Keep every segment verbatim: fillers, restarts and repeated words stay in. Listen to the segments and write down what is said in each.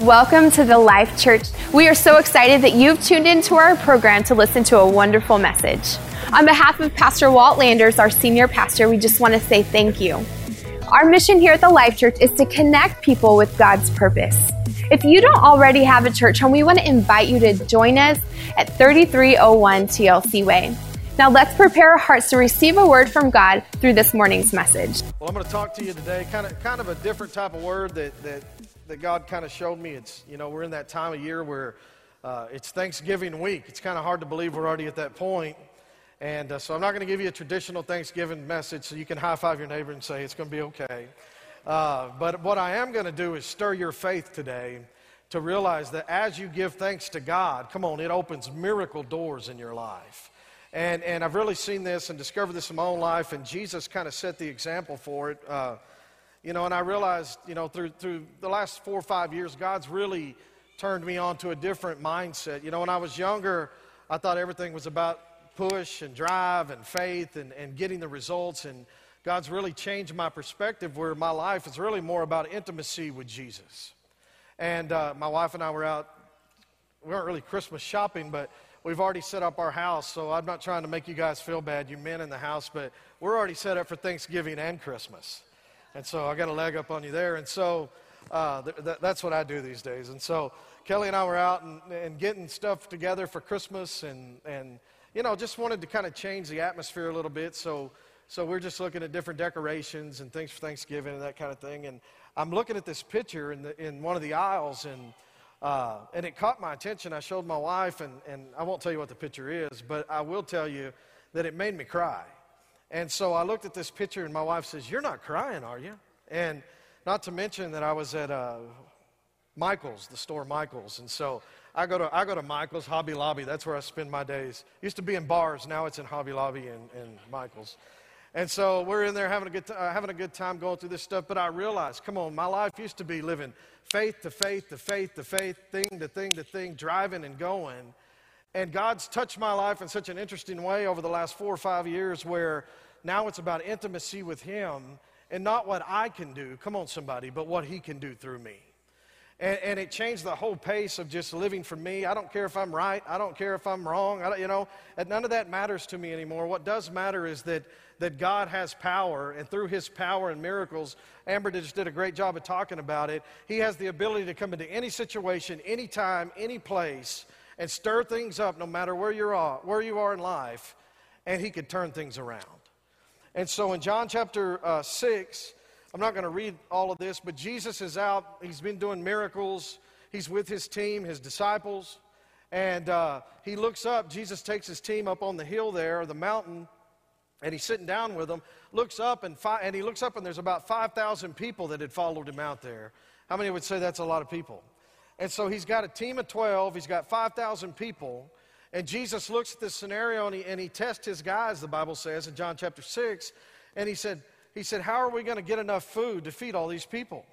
Welcome to The Life Church. We are so excited that you've tuned into our program to listen to a wonderful message. On behalf of Pastor Walt Landers, our senior pastor, we just want to say thank you. Our mission here at The Life Church is to connect people with God's purpose. If you don't already have a church home, we want to invite you to join us at thirty-three oh one T L C Way. Now let's prepare our hearts to receive a word from God through this morning's message. Well, I'm going to talk to you today, kind of kind of a different type of word that... that that God kind of showed me. It's, you know, we're in that time of year where uh, it's Thanksgiving week. It's kind of hard to believe we're already at that point. And uh, so I'm not going to give you a traditional Thanksgiving message so you can high-five your neighbor and say it's going to be okay. Uh, but what I am going to do is stir your faith today to realize that as you give thanks to God, come on, it opens miracle doors in your life. And, and I've really seen this and discovered this in my own life, and Jesus kind of set the example for it. Uh, You know, and I realized, you know, through through the last four or five years, God's really turned me on to a different mindset. You know, when I was younger, I thought everything was about push and drive and faith and, and getting the results. And God's really changed my perspective where my life is really more about intimacy with Jesus. And uh, my wife and I were out, we weren't really Christmas shopping, but we've already set up our house. So I'm not trying to make you guys feel bad, you men in the house, but we're already set up for Thanksgiving and Christmas. And so I got a leg up on you there. And so uh, th- th- that's what I do these days. And so Kelly and I were out and, and getting stuff together for Christmas and, and, you know, just wanted to kind of change the atmosphere a little bit. So so we're just looking at different decorations and things for Thanksgiving and that kind of thing. And I'm looking at this picture in the, in one of the aisles, and uh, and it caught my attention. I showed my wife, and, and I won't tell you what the picture is, but I will tell you that it made me cry. And so I looked at this picture, and my wife says, "You're not crying, are you?" And not to mention that I was at uh, Michael's, the store Michael's. And so I go to I go to Michael's, Hobby Lobby. That's where I spend my days. Used to be in bars, now it's in Hobby Lobby and, and Michael's. And so we're in there having a good t- uh, having a good time going through this stuff. But I realized, come on, my life used to be living faith to faith to faith to faith, thing to thing to thing, driving and going. And God's touched my life in such an interesting way over the last four or five years where now it's about intimacy with Him and not what I can do, come on somebody, but what He can do through me. And, and it changed the whole pace of just living for me. I don't care if I'm right. I don't care if I'm wrong. I don't, you know, and none of that matters to me anymore. What does matter is that that God has power, and through His power and miracles, Amber just did a great job of talking about it. He has the ability to come into any situation, any time, any place, and stir things up no matter where you are, where you are in life, and He could turn things around. And so in John chapter uh, six, I'm not going to read all of this, but Jesus is out. He's been doing miracles. He's with His team, His disciples, and uh, He looks up. Jesus takes His team up on the hill there, or the mountain, and He's sitting down with them, looks up, and, fi- and He looks up, and there's about five thousand people that had followed Him out there. How many would say that's a lot of people? And so He's got a team of twelve. He's got five thousand people. And Jesus looks at this scenario, and he, and he tests His guys, the Bible says, in John chapter six. And he said, he said, "How are we going to get enough food to feed all these people?"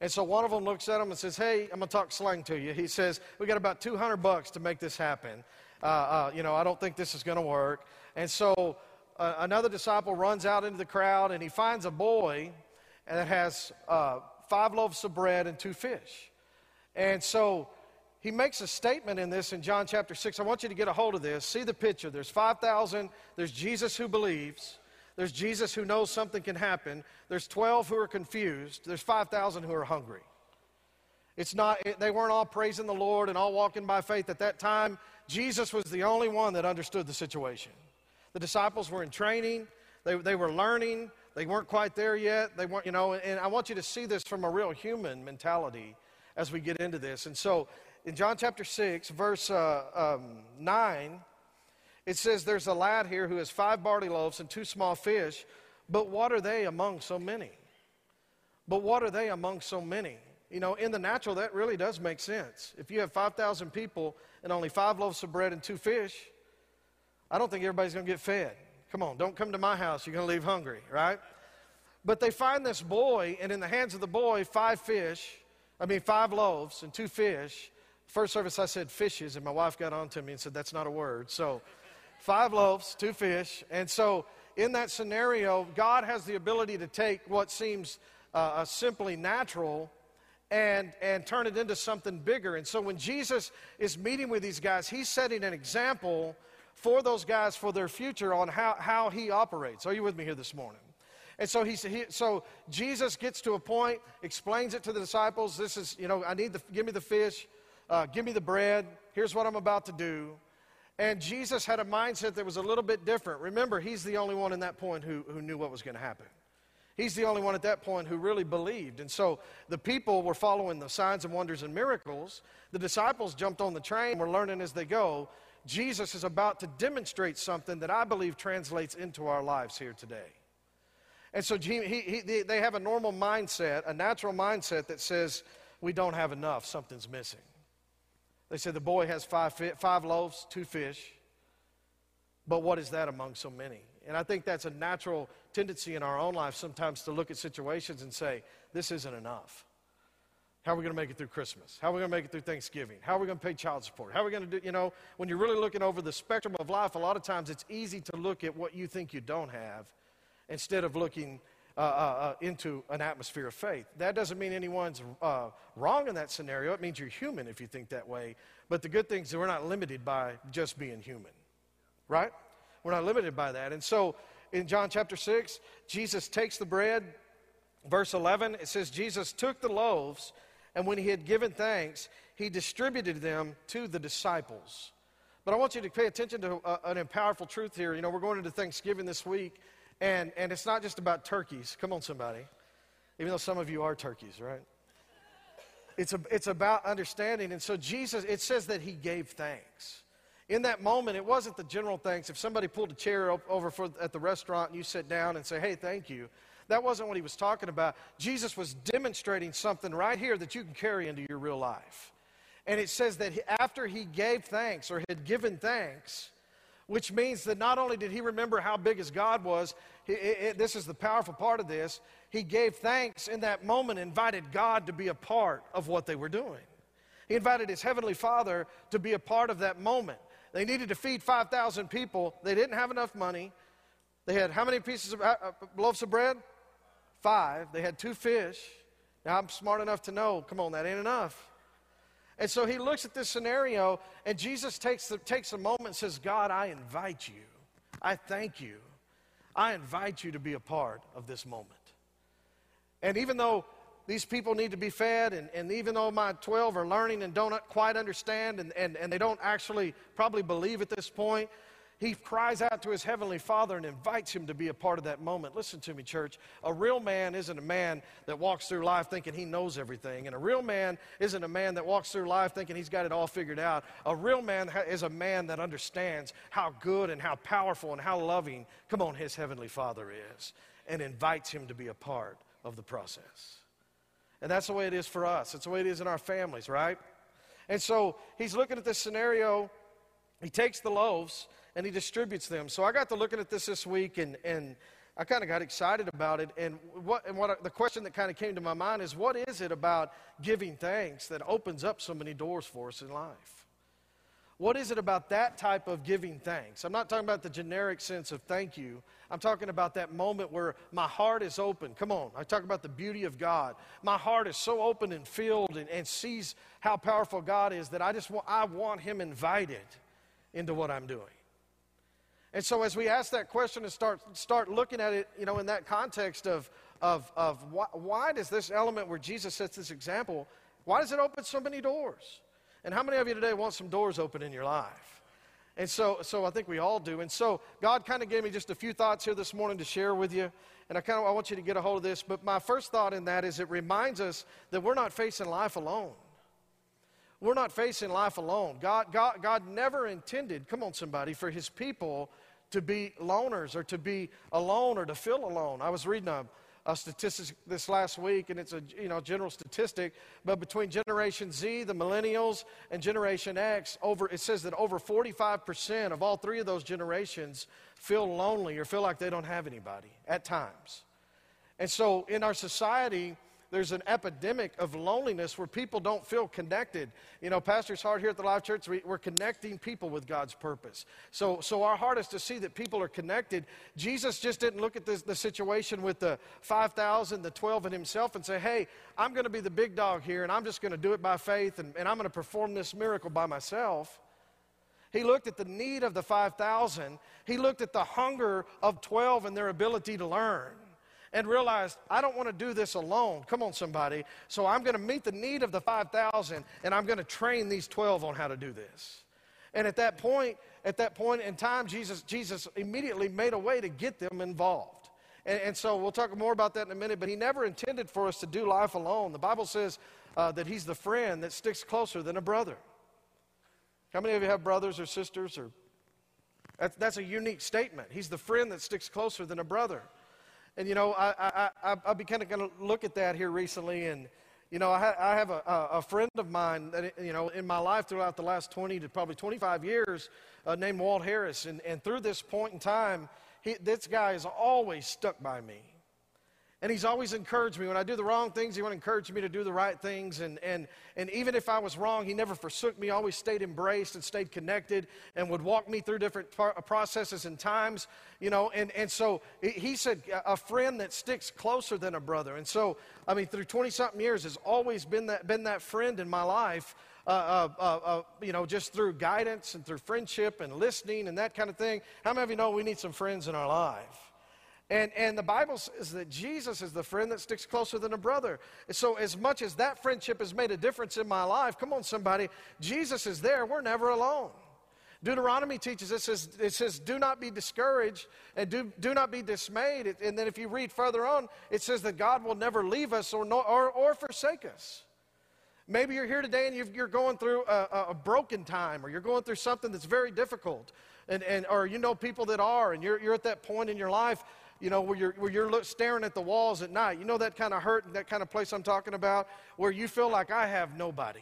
And so one of them looks at him and says, "Hey, I'm going to talk slang to you." He says, "We got about two hundred bucks to make this happen. Uh, uh, you know, I don't think this is going to work." And so uh, another disciple runs out into the crowd, and he finds a boy that has uh, five loaves of bread and two fish. And so he makes a statement in this in John chapter six. I want you to get a hold of this. See the picture. There's five thousand. There's Jesus who believes. There's Jesus who knows something can happen. There's twelve who are confused. There's five thousand who are hungry. It's not, they weren't all praising the Lord and all walking by faith at that time. Jesus was the only one that understood the situation. The disciples were in training. They, they were learning. They weren't quite there yet. They weren't, you know, and I want you to see this from a real human mentality as we get into this. And so in John chapter six, verse uh, um, nine, it says, "There's a lad here who has five barley loaves and two small fish, but what are they among so many?" But what are they among so many? You know, in the natural, that really does make sense. If you have five thousand people and only five loaves of bread and two fish, I don't think everybody's going to get fed. Come on, don't come to my house. You're going to leave hungry, right? But they find this boy, and in the hands of the boy, five fish, I mean, five loaves and two fish. First service, I said fishes, and my wife got on to me and said, "That's not a word." So five loaves, two fish. And so in that scenario, God has the ability to take what seems uh, simply natural and, and turn it into something bigger. And so when Jesus is meeting with these guys, he's setting an example for those guys for their future on how, how he operates. Are you with me here this morning? And so he, he so Jesus gets to a point, explains it to the disciples. This is, you know, I need the, give me the fish, uh, give me the bread. Here's what I'm about to do. And Jesus had a mindset that was a little bit different. Remember, he's the only one in that point who, who knew what was going to happen. He's the only one at that point who really believed. And so the people were following the signs and wonders and miracles. The disciples jumped on the train, were learning as they go. Jesus is about to demonstrate something that I believe translates into our lives here today. And so he, he, they have a normal mindset, a natural mindset that says, we don't have enough, something's missing. They say the boy has five, five loaves, two fish, but what is that among so many? And I think that's a natural tendency in our own life sometimes to look at situations and say, this isn't enough. How are we going to make it through Christmas? How are we going to make it through Thanksgiving? How are we going to pay child support? How are we going to do, you know, when you're really looking over the spectrum of life, a lot of times it's easy to look at what you think you don't have instead of looking uh, uh, uh, into an atmosphere of faith. That doesn't mean anyone's uh, wrong in that scenario. It means you're human if you think that way. But the good thing is that we're not limited by just being human, right? We're not limited by that. And so in John chapter six, Jesus takes the bread. Verse eleven, it says, Jesus took the loaves, and when he had given thanks, he distributed them to the disciples. But I want you to pay attention to uh, an powerful truth here. You know, we're going into Thanksgiving this week. And and it's not just about turkeys. Come on, somebody. Even though some of you are turkeys, right? It's a, it's about understanding. And so Jesus, it says that he gave thanks. In that moment, it wasn't the general thanks. If somebody pulled a chair op- over for, at the restaurant and you sit down and say, hey, thank you. That wasn't what he was talking about. Jesus was demonstrating something right here that you can carry into your real life. And it says that he, after he gave thanks or had given thanks, which means that not only did he remember how big his God was, he, it, this is the powerful part of this, he gave thanks in that moment, invited God to be a part of what they were doing. He invited his heavenly Father to be a part of that moment. They needed to feed five thousand people. They didn't have enough money. They had how many pieces of uh, loaves of bread? Five. They had two fish. Now, I'm smart enough to know, come on, that ain't enough. And so he looks at this scenario, and Jesus takes, the, takes a moment and says, God, I invite you. I thank you. I invite you to be a part of this moment. And even though these people need to be fed, and, and even though my twelve are learning and don't quite understand, and, and, and they don't actually probably believe at this point, he cries out to his heavenly Father and invites him to be a part of that moment. Listen to me, church. A real man isn't a man that walks through life thinking he knows everything. And a real man isn't a man that walks through life thinking he's got it all figured out. A real man is a man that understands how good and how powerful and how loving, come on, his heavenly Father is, and invites him to be a part of the process. And that's the way it is for us. That's the way it is in our families, right? And so he's looking at this scenario. He takes the loaves and he distributes them. So I got to looking at this this week, and, and I kind of got excited about it. And what and what the question that kind of came to my mind is, what is it about giving thanks that opens up so many doors for us in life? What is it about that type of giving thanks? I'm not talking about the generic sense of thank you. I'm talking about that moment where my heart is open. Come on. I talk about the beauty of God. My heart is so open and filled and, and sees how powerful God is that I just want, I want him invited into what I'm doing. And so as we ask that question and start start looking at it, you know, in that context of, of, of why, why does this element where Jesus sets this example, why does it open so many doors? And how many of you today want some doors open in your life? And so, so I think we all do. And so God kind of gave me just a few thoughts here this morning to share with you. And I kind of I want you to get a hold of this. But my first thought in that is it reminds us that we're not facing life alone. We're not facing life alone. God, God, God never intended, come on somebody, for his people to be loners or to be alone or to feel alone. I was reading a, a statistic this last week, and it's a you know general statistic, but between Generation Z, the millennials, and Generation X, over it says that over forty-five percent of all three of those generations feel lonely or feel like they don't have anybody at times. And so in our society, there's an epidemic of loneliness where people don't feel connected. You know, Pastor's heart here at the Life Church, we, we're connecting people with God's purpose. So, so our heart is to see that people are connected. Jesus just didn't look at this, the situation with the five thousand, the twelve, and himself and say, hey, I'm going to be the big dog here, and I'm just going to do it by faith, and, and I'm going to perform this miracle by myself. He looked at the need of the five thousand. He looked at the hunger of twelve and their ability to learn and realized, I don't want to do this alone. Come on, somebody. So I'm going to meet the need of the five thousand, and I'm going to train these twelve on how to do this. And at that point, at that point in time, Jesus, Jesus immediately made a way to get them involved. And, and so we'll talk more about that in a minute, but he never intended for us to do life alone. The Bible says uh, that he's the friend that sticks closer than a brother. How many of you have brothers or sisters? Or that's, that's a unique statement. He's the friend that sticks closer than a brother. And, you know, I, I, I, I've been kind of going to look at that here recently. And, you know, I, I have a, a friend of mine, that, you know, in my life throughout the last twenty to probably twenty-five years uh, named Walt Harris. And, and through this point in time, he, this guy has always stuck by me. And he's always encouraged me. When I do the wrong things, he would encourage me to do the right things. And, and, and even if I was wrong, he never forsook me, always stayed embraced and stayed connected and would walk me through different processes and times, you know. And, and so he said, a friend that sticks closer than a brother. And so, I mean, through twenty-something years has always been that, been that friend in my life, uh, uh, uh, uh, you know, just through guidance and through friendship and listening and that kind of thing. How many of you know we need some friends in our life? And, and the Bible says that Jesus is the friend that sticks closer than a brother. So as much as that friendship has made a difference in my life, come on somebody, Jesus is there. We're never alone. Deuteronomy teaches us, it, it says, do not be discouraged and do, do not be dismayed. And then if you read further on, it says that God will never leave us or, no, or, or forsake us. Maybe you're here today and you've, you're going through a, a broken time, or you're going through something that's very difficult, and, and, or you know people that are, and you're, you're at that point in your life, you know, where you're, where you're staring at the walls at night. You know that kind of hurt and that kind of place I'm talking about, where you feel like I have nobody.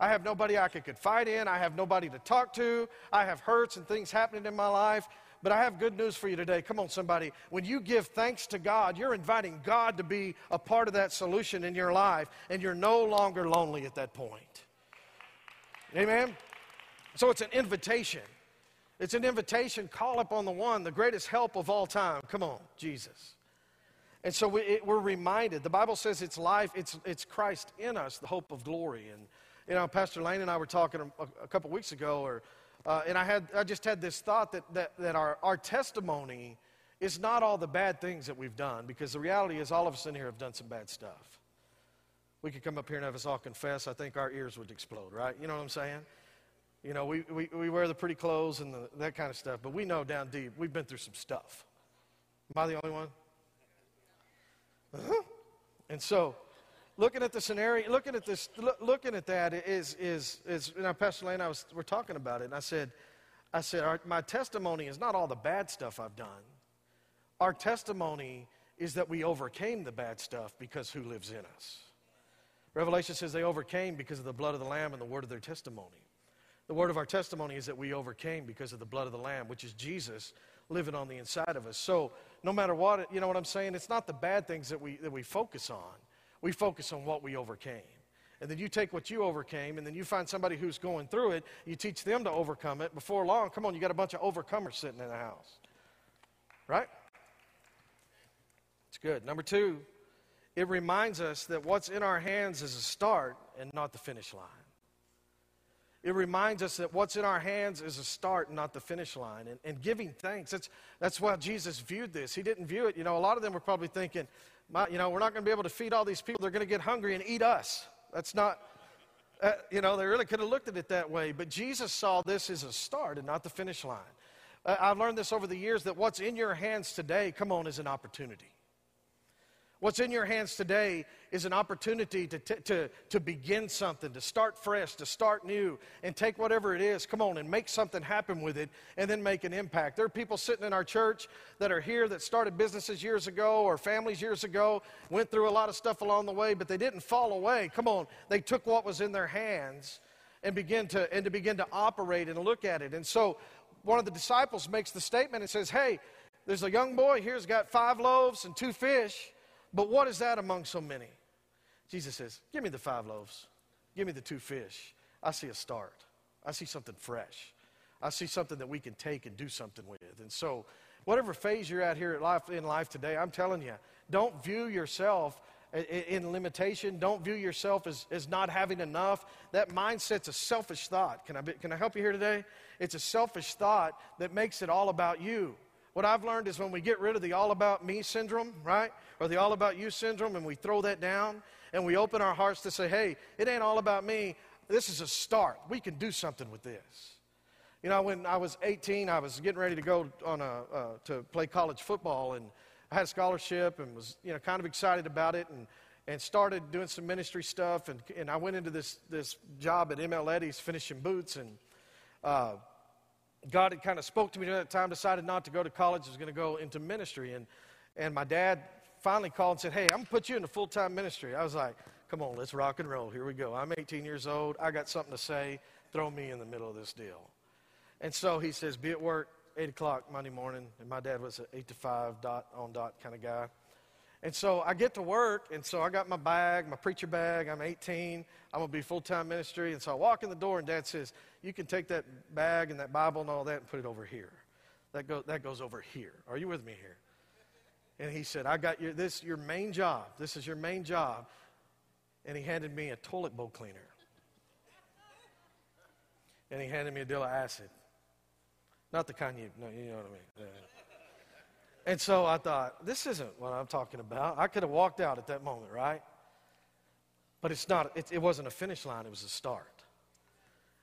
I have nobody I could confide in. I have nobody to talk to. I have hurts and things happening in my life. But I have good news for you today. Come on, somebody. When you give thanks to God, you're inviting God to be a part of that solution in your life, and you're no longer lonely at that point. Amen? So it's an invitation. It's an invitation, call upon the one, the greatest help of all time. Come on, Jesus. And so we, it, we're reminded. The Bible says it's life, it's, it's Christ in us, the hope of glory. And, you know, Pastor Lane and I were talking a, a couple weeks ago, or, uh, and I, had, I just had this thought that, that, that our, our testimony is not all the bad things that we've done, because the reality is all of us in here have done some bad stuff. We could come up here and have us all confess. I think our ears would explode, right? You know what I'm saying? You know, we, we, we wear the pretty clothes and the, that kind of stuff, but we know down deep we've been through some stuff. Am I the only one? Uh-huh. And so, looking at the scenario, looking at this, look, looking at that is is is. You know, Pastor Lane and I was we're talking about it, and I said, I said, our, my testimony is not all the bad stuff I've done. Our testimony is that we overcame the bad stuff because who lives in us? Revelation says they overcame because of the blood of the Lamb and the word of their testimony. The word of our testimony is that we overcame because of the blood of the Lamb, which is Jesus living on the inside of us. So no matter what, you know what I'm saying? It's not the bad things that we, that we focus on. We focus on what we overcame. And then you take what you overcame, and then you find somebody who's going through it. You teach them to overcome it. Before long, come on, you got a bunch of overcomers sitting in the house. Right? It's good. Number two, it reminds us that what's in our hands is a start and not the finish line. It reminds us that what's in our hands is a start, not the finish line. And, and giving thanks, that's, that's why Jesus viewed this. He didn't view it. You know, a lot of them were probably thinking, My, you know, we're not going to be able to feed all these people. They're going to get hungry and eat us. That's not, uh, you know, they really could have looked at it that way. But Jesus saw this as a start and not the finish line. Uh, I've learned this over the years, that what's in your hands today, come on, is an opportunity. What's in your hands today is an opportunity to, t- to, to begin something, to start fresh, to start new, and take whatever it is, come on, and make something happen with it, and then make an impact. There are people sitting in our church that are here that started businesses years ago or families years ago, went through a lot of stuff along the way, but they didn't fall away. Come on, they took what was in their hands and begin to, and to begin to operate and look at it. And so one of the disciples makes the statement and says, hey, there's a young boy here who's got five loaves and two fish, But what is that among so many? Jesus says, give me the five loaves. Give me the two fish. I see a start. I see something fresh. I see something that we can take and do something with. And so whatever phase you're at here at life, in life today, I'm telling you, don't view yourself in limitation. Don't view yourself as, as not having enough. That mindset's a selfish thought. Can I, be, can I help you here today? It's a selfish thought that makes it all about you. What I've learned is when we get rid of the all about me syndrome, right, or the all about you syndrome, and we throw that down and we open our hearts to say, hey, it ain't all about me. This is a start. We can do something with this. You know, when I was eighteen, I was getting ready to go on a, uh, to play college football, and I had a scholarship and was, you know, kind of excited about it, and, and started doing some ministry stuff, and, and I went into this, this job at M L Eddie's finishing boots, and uh, God had kind of spoke to me during that time, decided not to go to college, was going to go into ministry, and, and my dad finally called and said, hey, I'm going to put you into full-time ministry. I was like, come on, let's rock and roll. Here we go. I'm eighteen years old. I got something to say. Throw me in the middle of this deal. And so he says, be at work eight o'clock Monday morning, and my dad was an eight to five dot on dot kind of guy. And so I get to work, and so I got my bag, my preacher bag. I'm eighteen. I'm going to be full-time ministry. And so I walk in the door, and Dad says, you can take that bag and that Bible and all that and put it over here. That, go, that goes over here. Are you with me here? And he said, I got your, this, your main job. This is your main job. And he handed me a toilet bowl cleaner. And he handed me a deal of acid. Not the kind you, no, you know what I mean. Yeah. And so I thought, this isn't what I'm talking about. I could have walked out at that moment, right? But it's not, it, it wasn't a finish line, it was a start.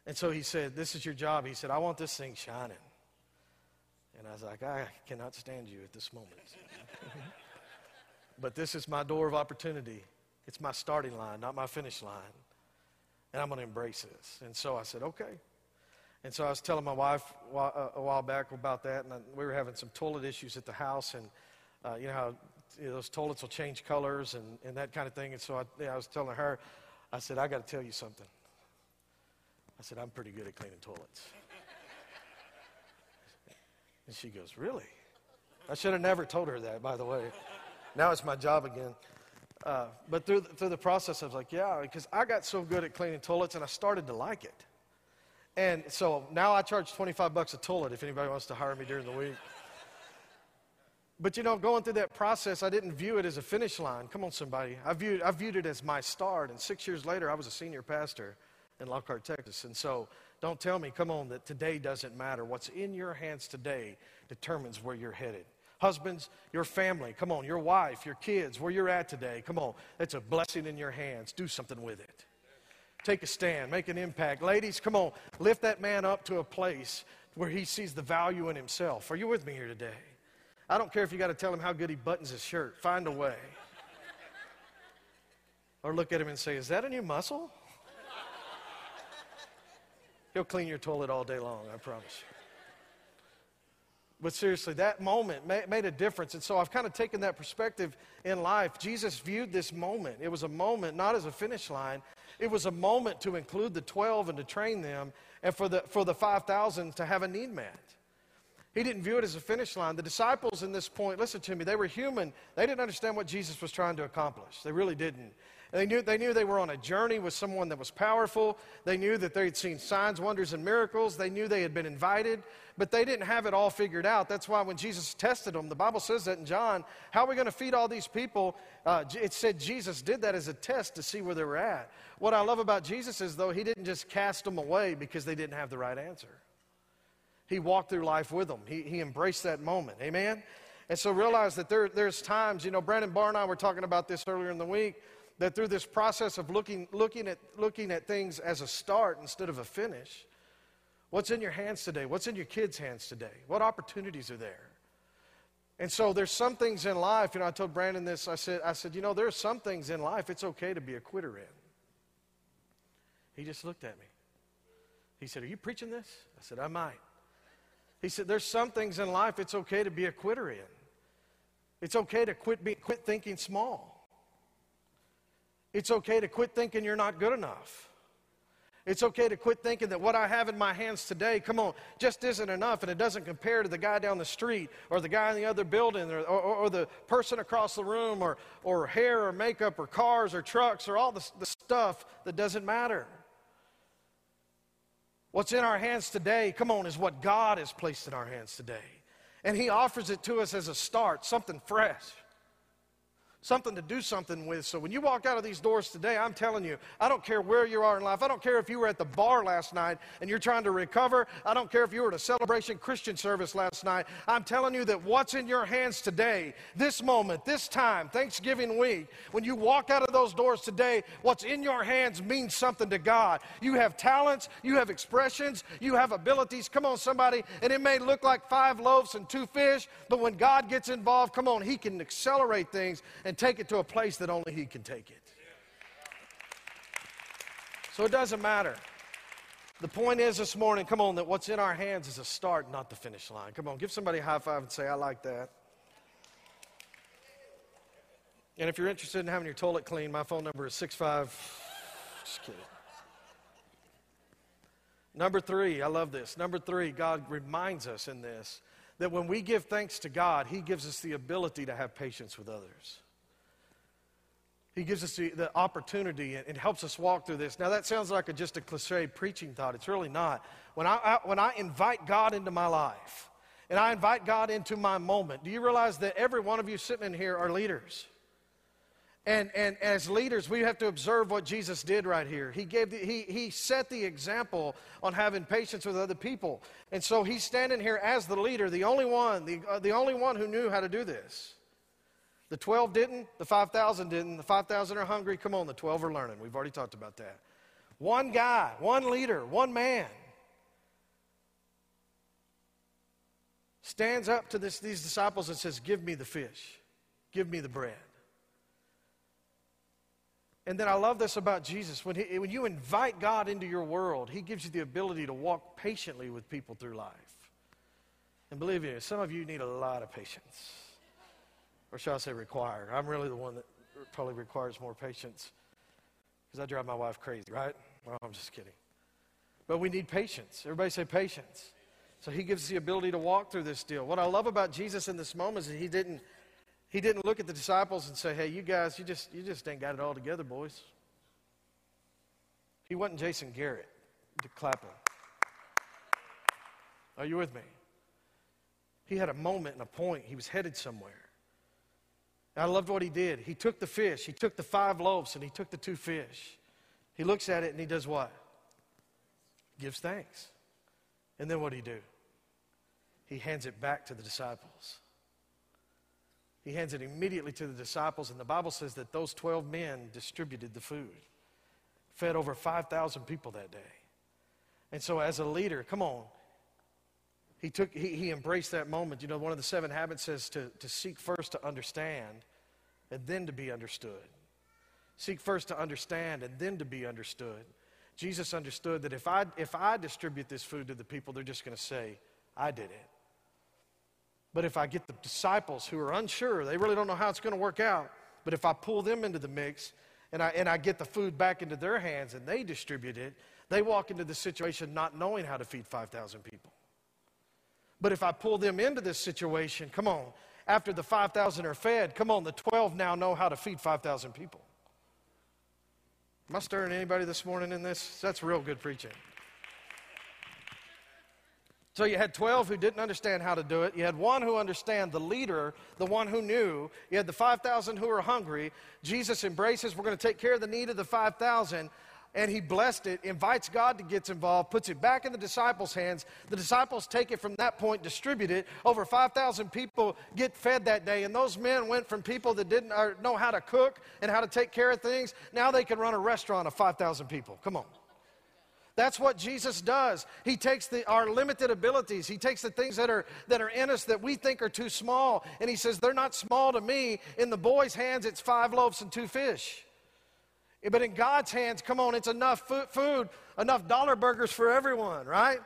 And so he said, this is your job. He said, I want this thing shining. And I was like, I cannot stand you at this moment. But this is my door of opportunity. It's my starting line, not my finish line. And I'm going to embrace this. And so I said, okay. And so I was telling my wife a while back about that, and we were having some toilet issues at the house, and uh, you know how you know, those toilets will change colors and, and that kind of thing. And so I, yeah, I was telling her, I said, I got to tell you something. I said, I'm pretty good at cleaning toilets. And she goes, really? I should have never told her that, by the way. Now it's my job again. Uh, but through the, through the process, I was like, yeah, because I got so good at cleaning toilets, and I started to like it. And so now I charge twenty-five bucks a toilet if anybody wants to hire me during the week. But, you know, going through that process, I didn't view it as a finish line. Come on, somebody. I viewed, I viewed it as my start. And six years later, I was a senior pastor in Lockhart, Texas. And so don't tell me, come on, that today doesn't matter. What's in your hands today determines where you're headed. Husbands, your family, come on, your wife, your kids, where you're at today, come on. That's a blessing in your hands. Do something with it. Take a stand, make an impact. Ladies, come on, lift that man up to a place where he sees the value in himself. Are you with me here today? I don't care if you got to tell him how good he buttons his shirt. Find a way. Or look at him and say, is that a new muscle? He'll clean your toilet all day long, I promise you. But seriously, that moment made a difference. And so I've kind of taken that perspective in life. Jesus viewed this moment. It was a moment, not as a finish line. It was a moment to include the twelve and to train them, and for the, for the five thousand to have a need met. He didn't view it as a finish line. The disciples in this point, listen to me, they were human. They didn't understand what Jesus was trying to accomplish. They really didn't. And they knew, they knew they were on a journey with someone that was powerful. They knew that they had seen signs, wonders, and miracles. They knew they had been invited, but they didn't have it all figured out. That's why when Jesus tested them, the Bible says that in John, how are we going to feed all these people? Uh, it said Jesus did that as a test to see where they were at. What I love about Jesus is, though, he didn't just cast them away because they didn't have the right answer. He walked through life with them. He, he embraced that moment. Amen? And so realize that there, there's times, you know, Brandon Barr and I were talking about this earlier in the week, that through this process of looking, looking, at, looking at things as a start instead of a finish, what's in your hands today? What's in your kids' hands today? What opportunities are there? And so there's some things in life, you know, I told Brandon this, I said, I said, you know, there are some things in life it's okay to be a quitter in. He just looked at me. He said, are you preaching this? I said, I might. He said, there's some things in life it's okay to be a quitter in. It's okay to quit, be, quit thinking small. It's okay to quit thinking you're not good enough. It's okay to quit thinking that what I have in my hands today, come on, just isn't enough, and it doesn't compare to the guy down the street or the guy in the other building or, or, or the person across the room or, or hair or makeup or cars or trucks or all the, the stuff that doesn't matter. What's in our hands today, come on, is what God has placed in our hands today. And He offers it to us as a start, something fresh. Something to do something with. So when you walk out of these doors today, I'm telling you, I don't care where you are in life. I don't care if you were at the bar last night and you're trying to recover. I don't care if you were at a Celebration Christian service last night. I'm telling you that what's in your hands today, this moment, this time, Thanksgiving week, when you walk out of those doors today, what's in your hands means something to God. You have talents. You have expressions. You have abilities. Come on, somebody. And it may look like five loaves and two fish, but when God gets involved, come on, He can accelerate things and take it to a place that only He can take it. So it doesn't matter. The point is this morning, come on, that what's in our hands is a start, not the finish line. Come on, give somebody a high five and say, I like that. And if you're interested in having your toilet cleaned, my phone number is six five, just kidding. Number three, I love this. Number three, God reminds us in this that when we give thanks to God, He gives us the ability to have patience with others. He gives us the, the opportunity and, and helps us walk through this. Now, that sounds like a, just a cliche preaching thought. It's really not. When I, I, when I invite God into my life and I invite God into my moment, do you realize that every one of you sitting in here are leaders? And, and as leaders, we have to observe what Jesus did right here. He, gave the, he, he set the example on having patience with other people. And so He's standing here as the leader, the only one, the, uh, the only one who knew how to do this. The twelve didn't, the five thousand didn't, the five thousand are hungry. Come on, the twelve are learning. We've already talked about that. One guy, one leader, one man stands up to this, these disciples and says, give me the fish, give me the bread. And then I love this about Jesus. When, he, when you invite God into your world, He gives you the ability to walk patiently with people through life. And believe me, some of you need a lot of patience. Or shall I say require? I'm really the one that probably requires more patience because I drive my wife crazy, right? Well, I'm just kidding. But we need patience. Everybody say patience. So He gives us the ability to walk through this deal. What I love about Jesus in this moment is that he didn't, he didn't look at the disciples and say, hey, you guys, you just, you just ain't got it all together, boys. He wasn't Jason Garrett to clap him. Are you with me? He had a moment and a point. He was headed somewhere. I loved what He did. He took the fish. He took the five loaves, and He took the two fish. He looks at it, and He does what? Gives thanks. And then what did He do? He hands it back to the disciples. He hands it immediately to the disciples, and the Bible says that those twelve men distributed the food, fed over five thousand people that day. And so as a leader, come on, He took, he, he embraced that moment. You know, one of the seven habits says to, to seek first to understand and then to be understood. Seek first to understand and then to be understood. Jesus understood that if I, if I distribute this food to the people, they're just going to say, I did it. But if I get the disciples who are unsure, they really don't know how it's going to work out, but if I pull them into the mix and I, and I get the food back into their hands and they distribute it, they walk into the situation not knowing how to feed five thousand people. But if I pull them into this situation, come on, after the five thousand are fed, come on, the twelve now know how to feed five thousand people. Am I stirring anybody this morning in this? That's real good preaching. So you had twelve who didn't understand how to do it. You had one who understand, the leader, the one who knew. You had the five thousand who are hungry. Jesus embraces, we're going to take care of the need of the five thousand. And He blessed it, invites God to get involved, puts it back in the disciples' hands. The disciples take it from that point, distribute it. Over five thousand people get fed that day. And those men went from people that didn't know how to cook and how to take care of things. Now they can run a restaurant of five thousand people. Come on. That's what Jesus does. He takes the, our limited abilities. He takes the things that are, that are in us that we think are too small. And He says, they're not small to me. In the boys' hands, it's five loaves and two fish. But in God's hands, come on, it's enough food, enough dollar burgers for everyone, right?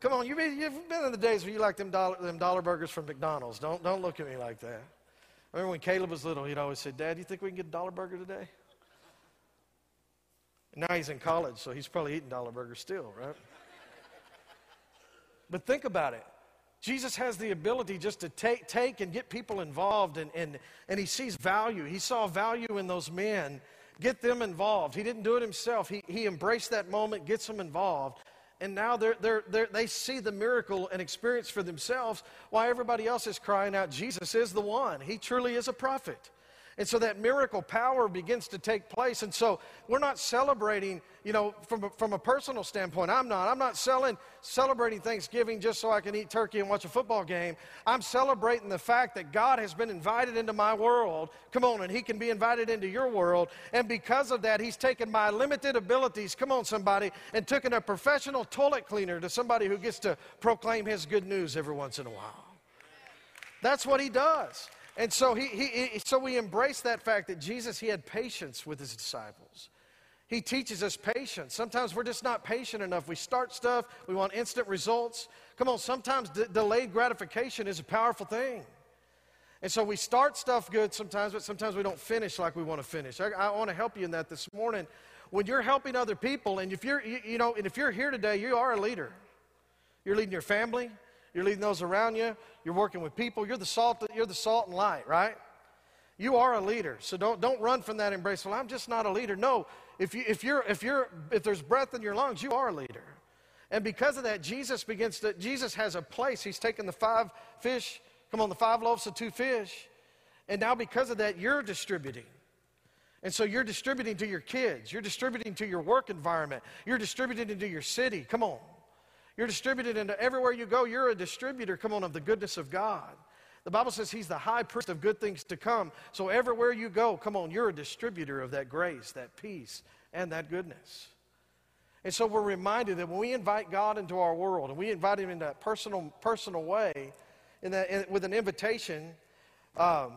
Come on, you've been, you've been in the days where you like them dollar, them dollar burgers from McDonald's. Don't, don't look at me like that. I remember when Caleb was little, he'd always say, Dad, do you think we can get a dollar burger today? And now he's in college, so he's probably eating dollar burgers still, right? But think about it. Jesus has the ability just to take, take and get people involved, and, and, and he sees value. He saw value in those men. Get them involved. He didn't do it himself. He, he embraced that moment, gets them involved, and now they're, they're, they're, they see the miracle and experience for themselves while everybody else is crying out, Jesus is the one. He truly is a prophet. And so that miracle power begins to take place. And so we're not celebrating, you know, from a, from a personal standpoint. I'm not. I'm not selling, celebrating Thanksgiving just so I can eat turkey and watch a football game. I'm celebrating the fact that God has been invited into my world. Come on, and he can be invited into your world. And because of that, he's taken my limited abilities, come on, somebody, and took in a professional toilet cleaner to somebody who gets to proclaim his good news every once in a while. That's what he does. And so he, he, he, so we embrace that fact that Jesus, he had patience with his disciples. He teaches us patience. Sometimes we're just not patient enough. We start stuff. We want instant results. Come on, sometimes d- delayed gratification is a powerful thing. And so we start stuff good sometimes, but sometimes we don't finish like we want to finish. I, I want to help you in that this morning. When you're helping other people, and if you're, you, you know, and if you're here today, you are a leader. You're leading your family. You're leading those around you. You're working with people. You're the salt. You're the salt and light, right? You are a leader. So don't don't run from that embrace. Well, I'm just not a leader. No, if you if you're if you're if there's breath in your lungs, you are a leader. And because of that, Jesus begins to. Jesus has a place. He's taken the five fish. Come on, the five loaves of two fish, and now because of that, you're distributing. And so you're distributing to your kids. You're distributing to your work environment. You're distributing into your city. Come on. You're distributed into everywhere you go. You're a distributor, come on, of the goodness of God. The Bible says he's the high priest of good things to come. So everywhere you go, come on, you're a distributor of that grace, that peace, and that goodness. And so we're reminded that when we invite God into our world, and we invite him in that personal, personal way, in that, in, with an invitation, um,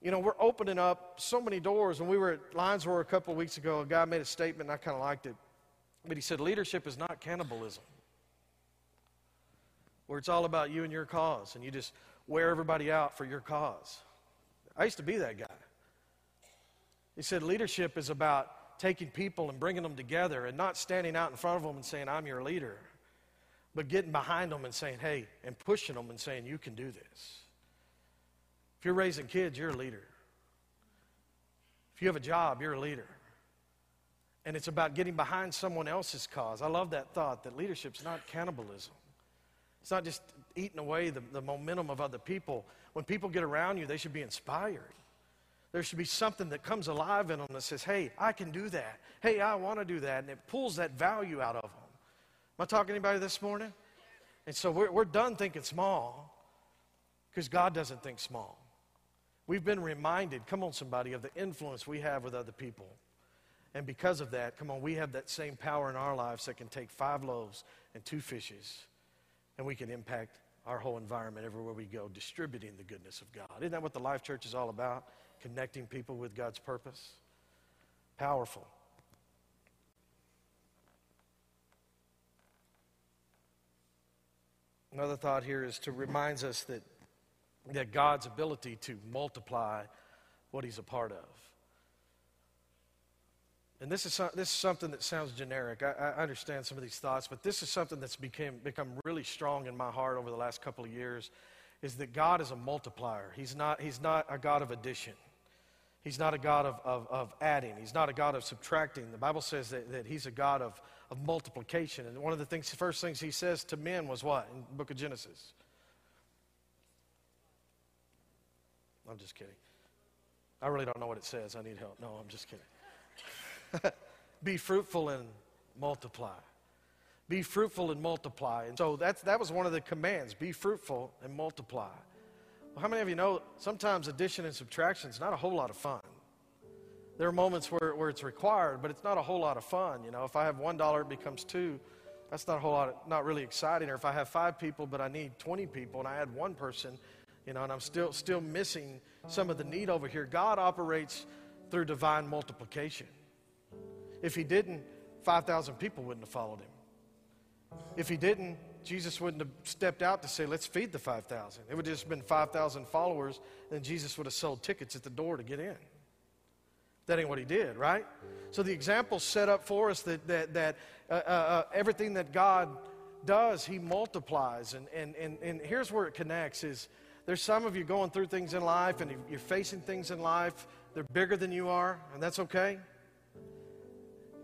you know, we're opening up so many doors. When we were at Linesworth a couple of weeks ago, a guy made a statement, and I kind of liked it. But he said, leadership is not cannibalism, where it's all about you and your cause, and you just wear everybody out for your cause. I used to be that guy. He said leadership is about taking people and bringing them together and not standing out in front of them and saying, I'm your leader, but getting behind them and saying, hey, and pushing them and saying, you can do this. If you're raising kids, you're a leader. If you have a job, you're a leader. And it's about getting behind someone else's cause. I love that thought that leadership's not cannibalism. It's not just eating away the, the momentum of other people. When people get around you, they should be inspired. There should be something that comes alive in them that says, hey, I can do that. Hey, I want to do that. And it pulls that value out of them. Am I talking to anybody this morning? And so we're, we're done thinking small, because God doesn't think small. We've been reminded, come on somebody, of the influence we have with other people. And because of that, come on, we have that same power in our lives that can take five loaves and two fishes, and we can impact our whole environment everywhere we go, distributing the goodness of God. Isn't that what the Life Church is all about? Connecting people with God's purpose? Powerful. Another thought here is to remind us that, that God's ability to multiply what he's a part of. And this is this is something that sounds generic. I, I understand some of these thoughts, but this is something that's became become really strong in my heart over the last couple of years, is that God is a multiplier. He's not He's not a God of addition. He's not a God of, of, of adding. He's not a God of subtracting. The Bible says that, that he's a God of, of multiplication. And one of the things, first things he says to men was what? In the book of Genesis. I'm just kidding. I really don't know what it says. I need help. No, I'm just kidding. Be fruitful and multiply. Be fruitful and multiply. And so that's, that was one of the commands, be fruitful and multiply. Well, how many of you know sometimes addition and subtraction is not a whole lot of fun? There are moments where, where it's required, but it's not a whole lot of fun. You know, if I have one dollar, it becomes two. That's not a whole lot, of, not really exciting. Or if I have five people, but I need twenty people, and I add one person, you know, and I'm still still missing some of the need over here. God operates through divine multiplication. If he didn't, five thousand people wouldn't have followed him. If he didn't, Jesus wouldn't have stepped out to say, let's feed the five thousand. It would have just been five thousand followers, and Jesus would have sold tickets at the door to get in. That ain't what he did, right? So the example's set up for us that that that uh, uh, everything that God does, he multiplies. And and and and here's where it connects is there's some of you going through things in life and you're facing things in life. They're bigger than you are, and that's okay.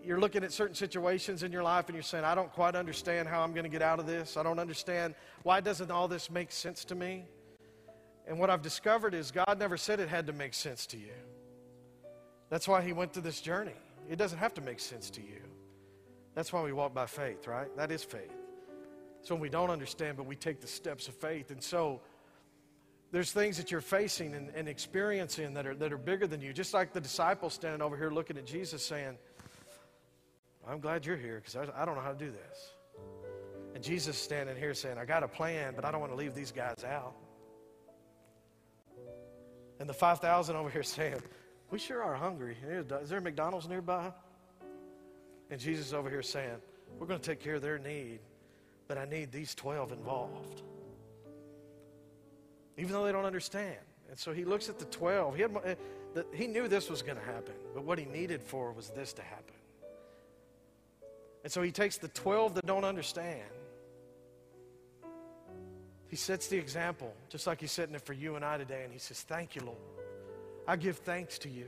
You're looking at certain situations in your life and you're saying, I don't quite understand how I'm going to get out of this. I don't understand. Why doesn't all this make sense to me? And what I've discovered is God never said it had to make sense to you. That's why he went through this journey. It doesn't have to make sense to you. That's why we walk by faith, right? That is faith. It's when we don't understand, but we take the steps of faith. And so there's things that you're facing and, and experiencing that are, that are bigger than you. Just like the disciples standing over here looking at Jesus saying, I'm glad you're here because I, I don't know how to do this. And Jesus standing here saying, I got a plan, but I don't want to leave these guys out. And the five thousand over here saying, we sure are hungry. Is there a McDonald's nearby? And Jesus over here saying, we're going to take care of their need, but I need these twelve involved. Even though they don't understand. And so he looks at the twelve. He, had, he knew this was going to happen, but what he needed for was this to happen. And so he takes the twelve that don't understand. He sets the example, just like he's setting it for you and I today, and he says, thank you, Lord. I give thanks to you.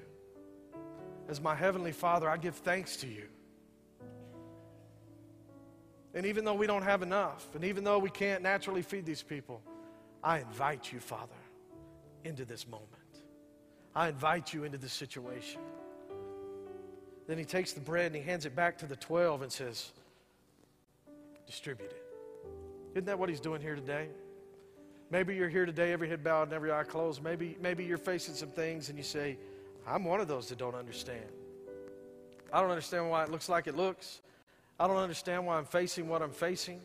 As my heavenly Father, I give thanks to you. And even though we don't have enough, and even though we can't naturally feed these people, I invite you, Father, into this moment. I invite you into this situation. Then he takes the bread and he hands it back to the twelve and says, distribute it. Isn't that what he's doing here today? Maybe you're here today, every head bowed and every eye closed. Maybe, maybe you're facing some things and you say, I'm one of those that don't understand. I don't understand why it looks like it looks. I don't understand why I'm facing what I'm facing.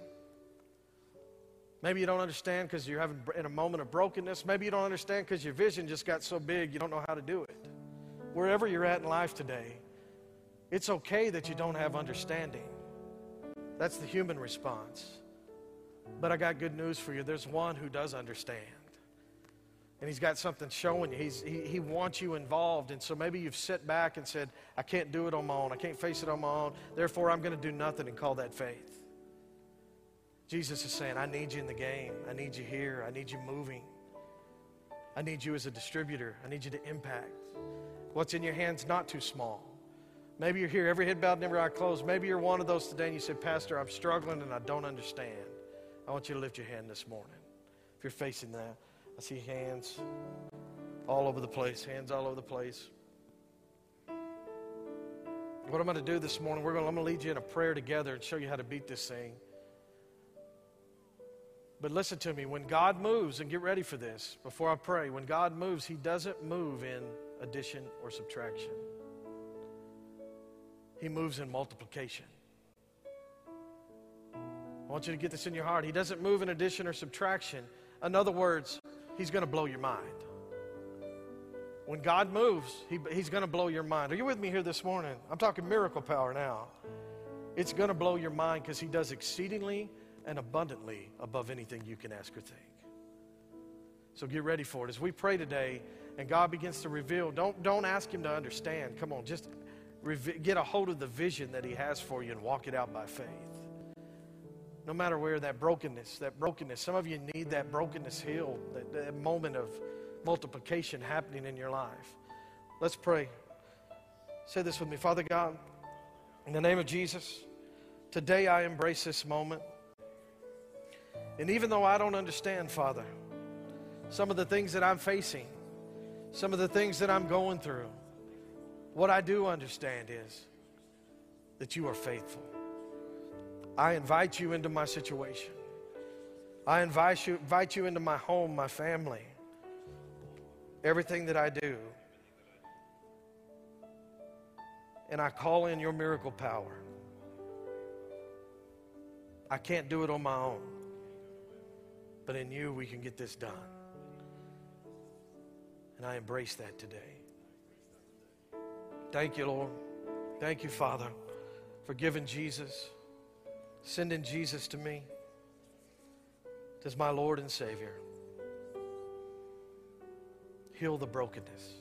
Maybe you don't understand because you're having in a moment of brokenness. Maybe you don't understand because your vision just got so big you don't know how to do it. Wherever you're at in life today, it's okay that you don't have understanding. That's the human response. But I got good news for you. There's one who does understand. And he's got something showing you. He's, he, he wants you involved. And so maybe you've sat back and said, I can't do it on my own. I can't face it on my own. Therefore, I'm going to do nothing and call that faith. Jesus is saying, I need you in the game. I need you here. I need you moving. I need you as a distributor. I need you to impact. What's in your hand's not too small. Maybe you're here, every head bowed and every eye closed. Maybe you're one of those today and you said, Pastor, I'm struggling and I don't understand. I want you to lift your hand this morning. If you're facing that, I see hands all over the place, hands all over the place. What I'm going to do this morning, we're going to, I'm going to lead you in a prayer together and show you how to beat this thing. But listen to me, when God moves, and get ready for this before I pray, when God moves, he doesn't move in addition or subtraction. He moves in multiplication. I want you to get this in your heart. He doesn't move in addition or subtraction. In other words, he's going to blow your mind. When God moves, he, he's going to blow your mind. Are you with me here this morning? I'm talking miracle power now. It's going to blow your mind because he does exceedingly and abundantly above anything you can ask or think. So get ready for it. As we pray today and God begins to reveal, don't, don't ask him to understand. Come on, just get a hold of the vision that he has for you and walk it out by faith. No matter where that brokenness, that brokenness, some of you need that brokenness healed, that, that moment of multiplication happening in your life. Let's pray. Say this with me. Father God, in the name of Jesus, today I embrace this moment. And even though I don't understand, Father, some of the things that I'm facing, some of the things that I'm going through, what I do understand is that you are faithful. I invite you into my situation. I invite you, invite you into my home, my family, everything that I do. And I call in your miracle power. I can't do it on my own, but in you we can get this done. And I embrace that today. Thank you, Lord. Thank you, Father, for giving Jesus. Sending Jesus to me as my Lord and Savior. Heal the brokenness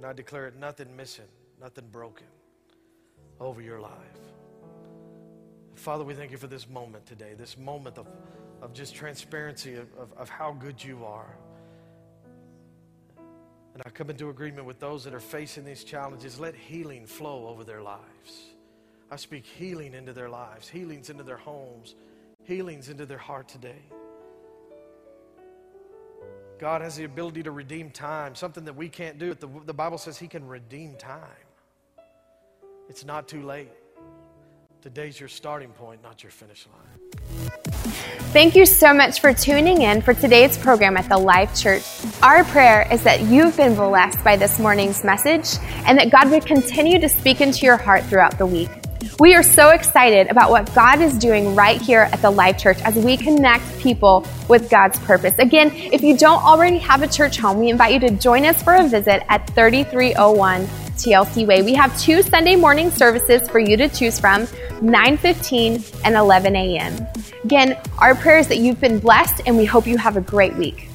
And I declare it nothing missing, nothing broken over your life. Father, we thank you for this moment today, this moment of, of just transparency of, of, of how good you are. And I come into agreement with those that are facing these challenges. Let healing flow over their lives. I speak healing into their lives, healings into their homes, healings into their heart today. God has the ability to redeem time, something that we can't do. The, the Bible says he can redeem time. It's not too late. Today's your starting point, not your finish line. Thank you so much for tuning in for today's program at The Life Church. Our prayer is that you've been blessed by this morning's message and that God would continue to speak into your heart throughout the week. We are so excited about what God is doing right here at The Life Church as we connect people with God's purpose. Again, if you don't already have a church home, we invite you to join us for a visit at thirty-three oh one T L C Way. We have two Sunday morning services for you to choose from, nine fifteen and eleven a.m. Again, our prayer is that you've been blessed, and we hope you have a great week.